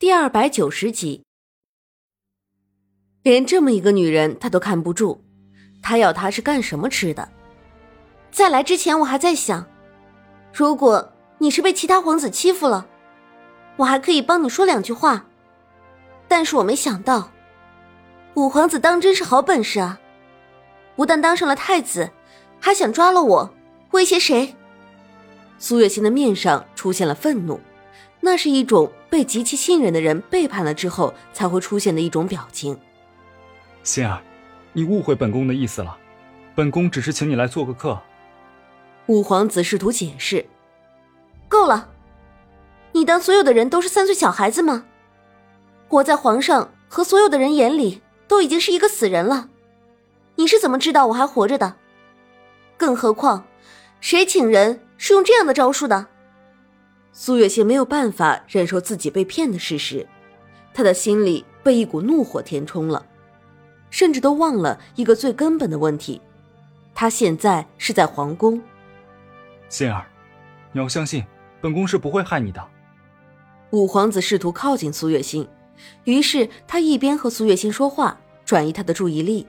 第290集。连这么一个女人她都看不住，她要她是干什么吃的？在来之前我还在想，如果你是被其他皇子欺负了，我还可以帮你说两句话，但是我没想到五皇子当真是好本事啊，不但当上了太子，还想抓了我威胁谁？苏月心的面上出现了愤怒，那是一种被极其信任的人背叛了之后才会出现的一种表情。心儿，你误会本宫的意思了，本宫只是请你来做个客。五皇子试图解释。够了，你当所有的人都是3岁小孩子吗？我在皇上和所有的人眼里都已经是一个死人了，你是怎么知道我还活着的？更何况谁请人是用这样的招数的？苏月心没有办法忍受自己被骗的事实，她的心里被一股怒火填充了，甚至都忘了一个最根本的问题，她现在是在皇宫。心儿，你要相信本宫是不会害你的。五皇子试图靠近苏月心，于是他一边和苏月心说话转移她的注意力，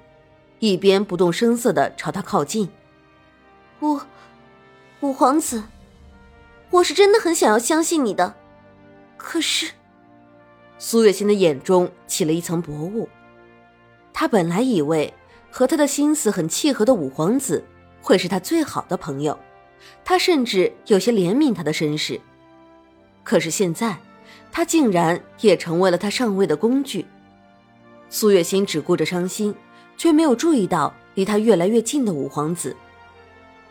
一边不动声色地朝她靠近。五皇子，我是真的很想要相信你的，可是……苏月心的眼中起了一层薄雾，她本来以为和她的心思很契合的五皇子会是她最好的朋友，她甚至有些怜悯她的身世，可是现在她竟然也成为了她上位的工具。苏月心只顾着伤心，却没有注意到离她越来越近的五皇子。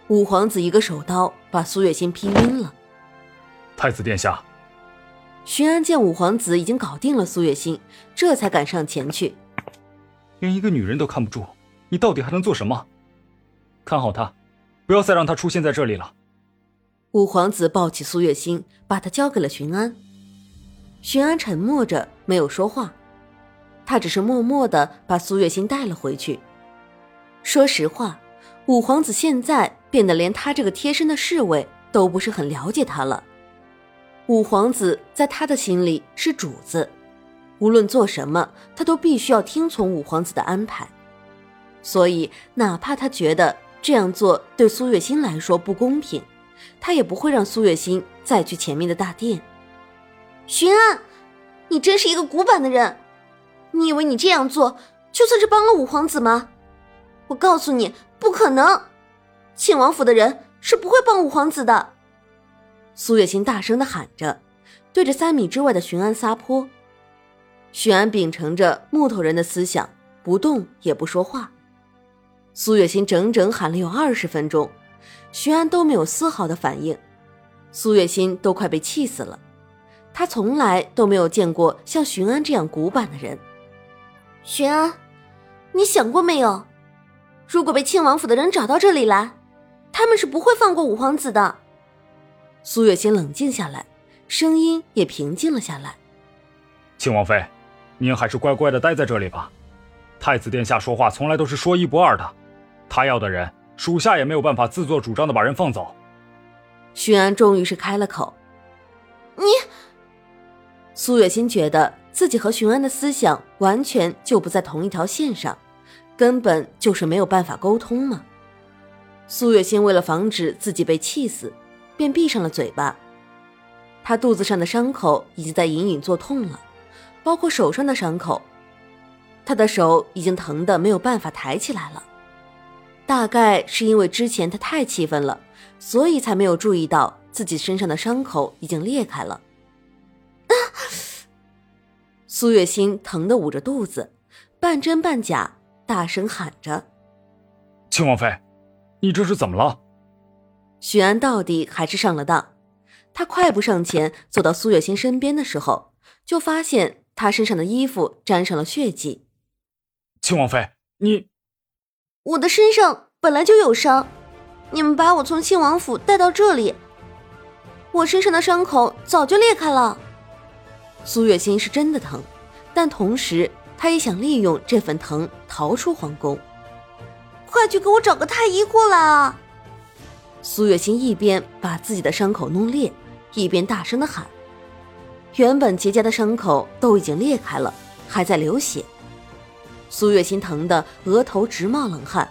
五皇子一个手刀把苏月心劈晕了。太子殿下，巡安见五皇子已经搞定了苏月心，这才赶上前去。连一个女人都看不住，你到底还能做什么？看好她，不要再让她出现在这里了。五皇子抱起苏月心，把她交给了巡安。巡安沉默着没有说话，他只是默默地把苏月心带了回去。说实话，五皇子现在变得连他这个贴身的侍卫都不是很了解他了。五皇子在他的心里是主子，无论做什么他都必须要听从五皇子的安排，所以哪怕他觉得这样做对苏月心来说不公平，他也不会让苏月心再去前面的大殿。巡安，你真是一个古板的人，你以为你这样做就算是帮了五皇子吗？我告诉你，不可能，庆王府的人是不会帮五皇子的。苏月心大声地喊着，对着3米之外的巡安撒泼。巡安秉承着木头人的思想，不动也不说话。苏月心整整喊了有20分钟，巡安都没有丝毫的反应，苏月心都快被气死了，她从来都没有见过像巡安这样古板的人。巡安，你想过没有，如果被庆王府的人找到这里来，他们是不会放过五皇子的。苏月心冷静下来，声音也平静了下来。庆王妃，您还是乖乖地待在这里吧，太子殿下说话从来都是说一不二的，他要的人，属下也没有办法自作主张地把人放走。巡安终于是开了口。你……苏月心觉得自己和巡安的思想完全就不在同一条线上，根本就是没有办法沟通嘛。苏月心为了防止自己被气死，便闭上了嘴巴。她肚子上的伤口已经在隐隐作痛了，包括手上的伤口，她的手已经疼得没有办法抬起来了。大概是因为之前她太气愤了，所以才没有注意到自己身上的伤口已经裂开了。啊！苏月心疼得捂着肚子，半真半假大声喊着。庆王妃，你这是怎么了？许安到底还是上了当，他快步上前走到苏月心身边的时候，就发现他身上的衣服沾上了血迹。庆王妃，你……我的身上本来就有伤，你们把我从庆王府带到这里，我身上的伤口早就裂开了。苏月心是真的疼，但同时他也想利用这份疼逃出皇宫。快去给我找个太医过来啊！苏月心一边把自己的伤口弄裂，一边大声地喊。原本结痂的伤口都已经裂开了，还在流血。苏月心疼得额头直冒冷汗，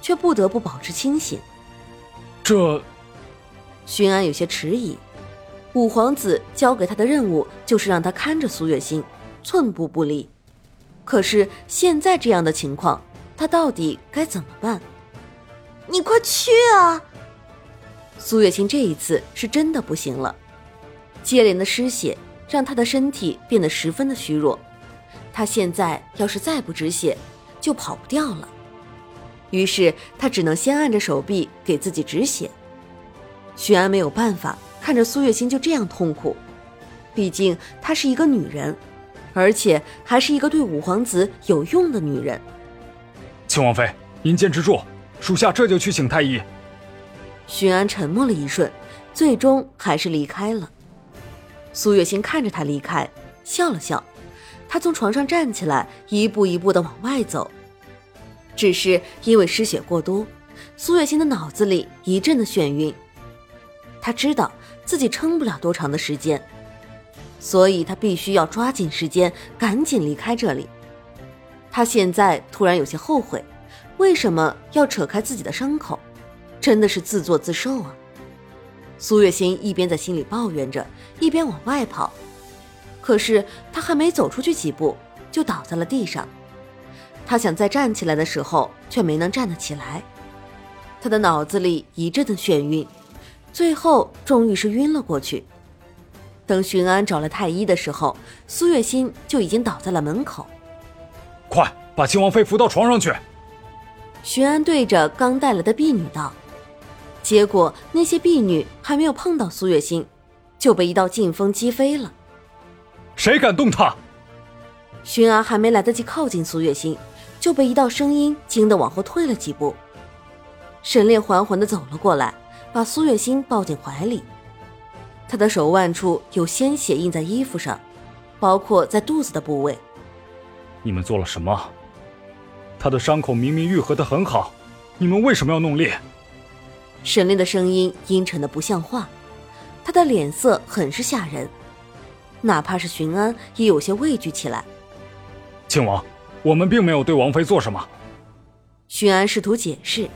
却不得不保持清醒。这……巡安有些迟疑。五皇子交给他的任务就是让他看着苏月心，寸步不离。可是现在这样的情况，他到底该怎么办？你快去啊！苏月心这一次是真的不行了，接连的失血让他的身体变得十分的虚弱，他现在要是再不止血，就跑不掉了。于是他只能先按着手臂给自己止血。许安没有办法看着苏月心就这样痛苦，毕竟她是一个女人，而且还是一个对五皇子有用的女人。亲王妃，您坚持住，属下这就去请太医。巡安沉默了一瞬，最终还是离开了。苏月心看着他离开，笑了笑。他从床上站起来，一步一步地往外走。只是因为失血过多，苏月心的脑子里一阵的眩晕。他知道自己撑不了多长的时间，所以他必须要抓紧时间赶紧离开这里。他现在突然有些后悔，为什么要扯开自己的伤口，真的是自作自受啊。苏月心一边在心里抱怨着，一边往外跑。可是他还没走出去几步就倒在了地上，他想再站起来的时候却没能站得起来。他的脑子里一阵的眩晕，最后终于是晕了过去。等巡安找来太医的时候，苏月心就已经倒在了门口。快把亲王妃扶到床上去！巡安对着刚带来的婢女道。结果那些婢女还没有碰到苏月心，就被一道劲风击飞了。谁敢动她？巡安还没来得及靠近苏月心，就被一道声音惊得往后退了几步。沈烈缓缓地走了过来，把苏月心抱进怀里。他的手腕处有鲜血印在衣服上，包括在肚子的部位。你们做了什么？他的伤口明明愈合得很好，你们为什么要弄裂？沈烈的声音阴沉得不像话，他的脸色很是吓人，哪怕是巡安也有些畏惧起来。亲王，我们并没有对王妃做什么。巡安试图解释。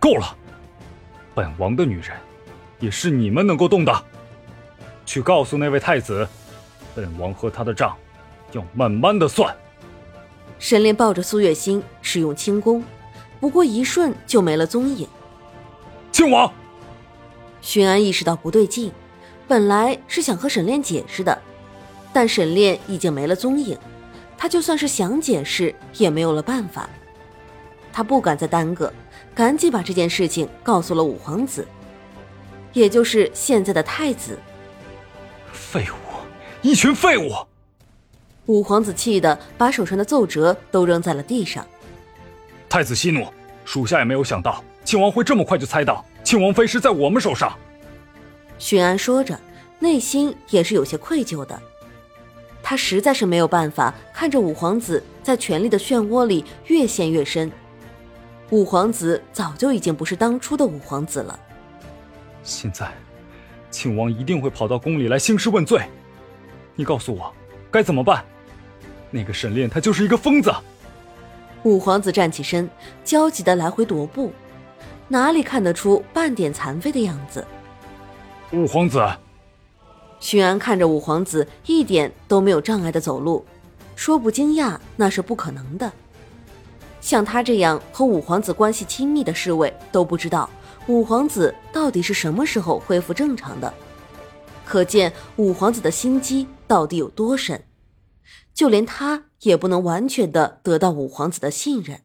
够了，本王的女人也是你们能够动的。去告诉那位太子，本王和他的账要慢慢的算。沈炼抱着苏月心使用轻功，不过一瞬就没了踪影。亲王！巡安意识到不对劲，本来是想和沈炼解释的，但沈炼已经没了踪影，他就算是想解释也没有了办法。他不敢再耽搁，赶紧把这件事情告诉了五皇子，也就是现在的太子。废物，一群废物！五皇子气得把手上的奏折都扔在了地上。太子息怒，属下也没有想到亲王会这么快就猜到亲王妃是在我们手上。巡安说着，内心也是有些愧疚的。他实在是没有办法看着五皇子在权力的漩涡里越陷越深。五皇子早就已经不是当初的五皇子了。现在亲王一定会跑到宫里来兴师问罪，你告诉我该怎么办？那个沈炼他就是一个疯子。五皇子站起身，焦急地来回踱步，哪里看得出半点残废的样子。五皇子！巡安看着五皇子一点都没有障碍地走路，说不惊讶那是不可能的。像他这样和五皇子关系亲密的侍卫都不知道五皇子到底是什么时候恢复正常的，可见五皇子的心机到底有多深，就连他也不能完全的得到五皇子的信任。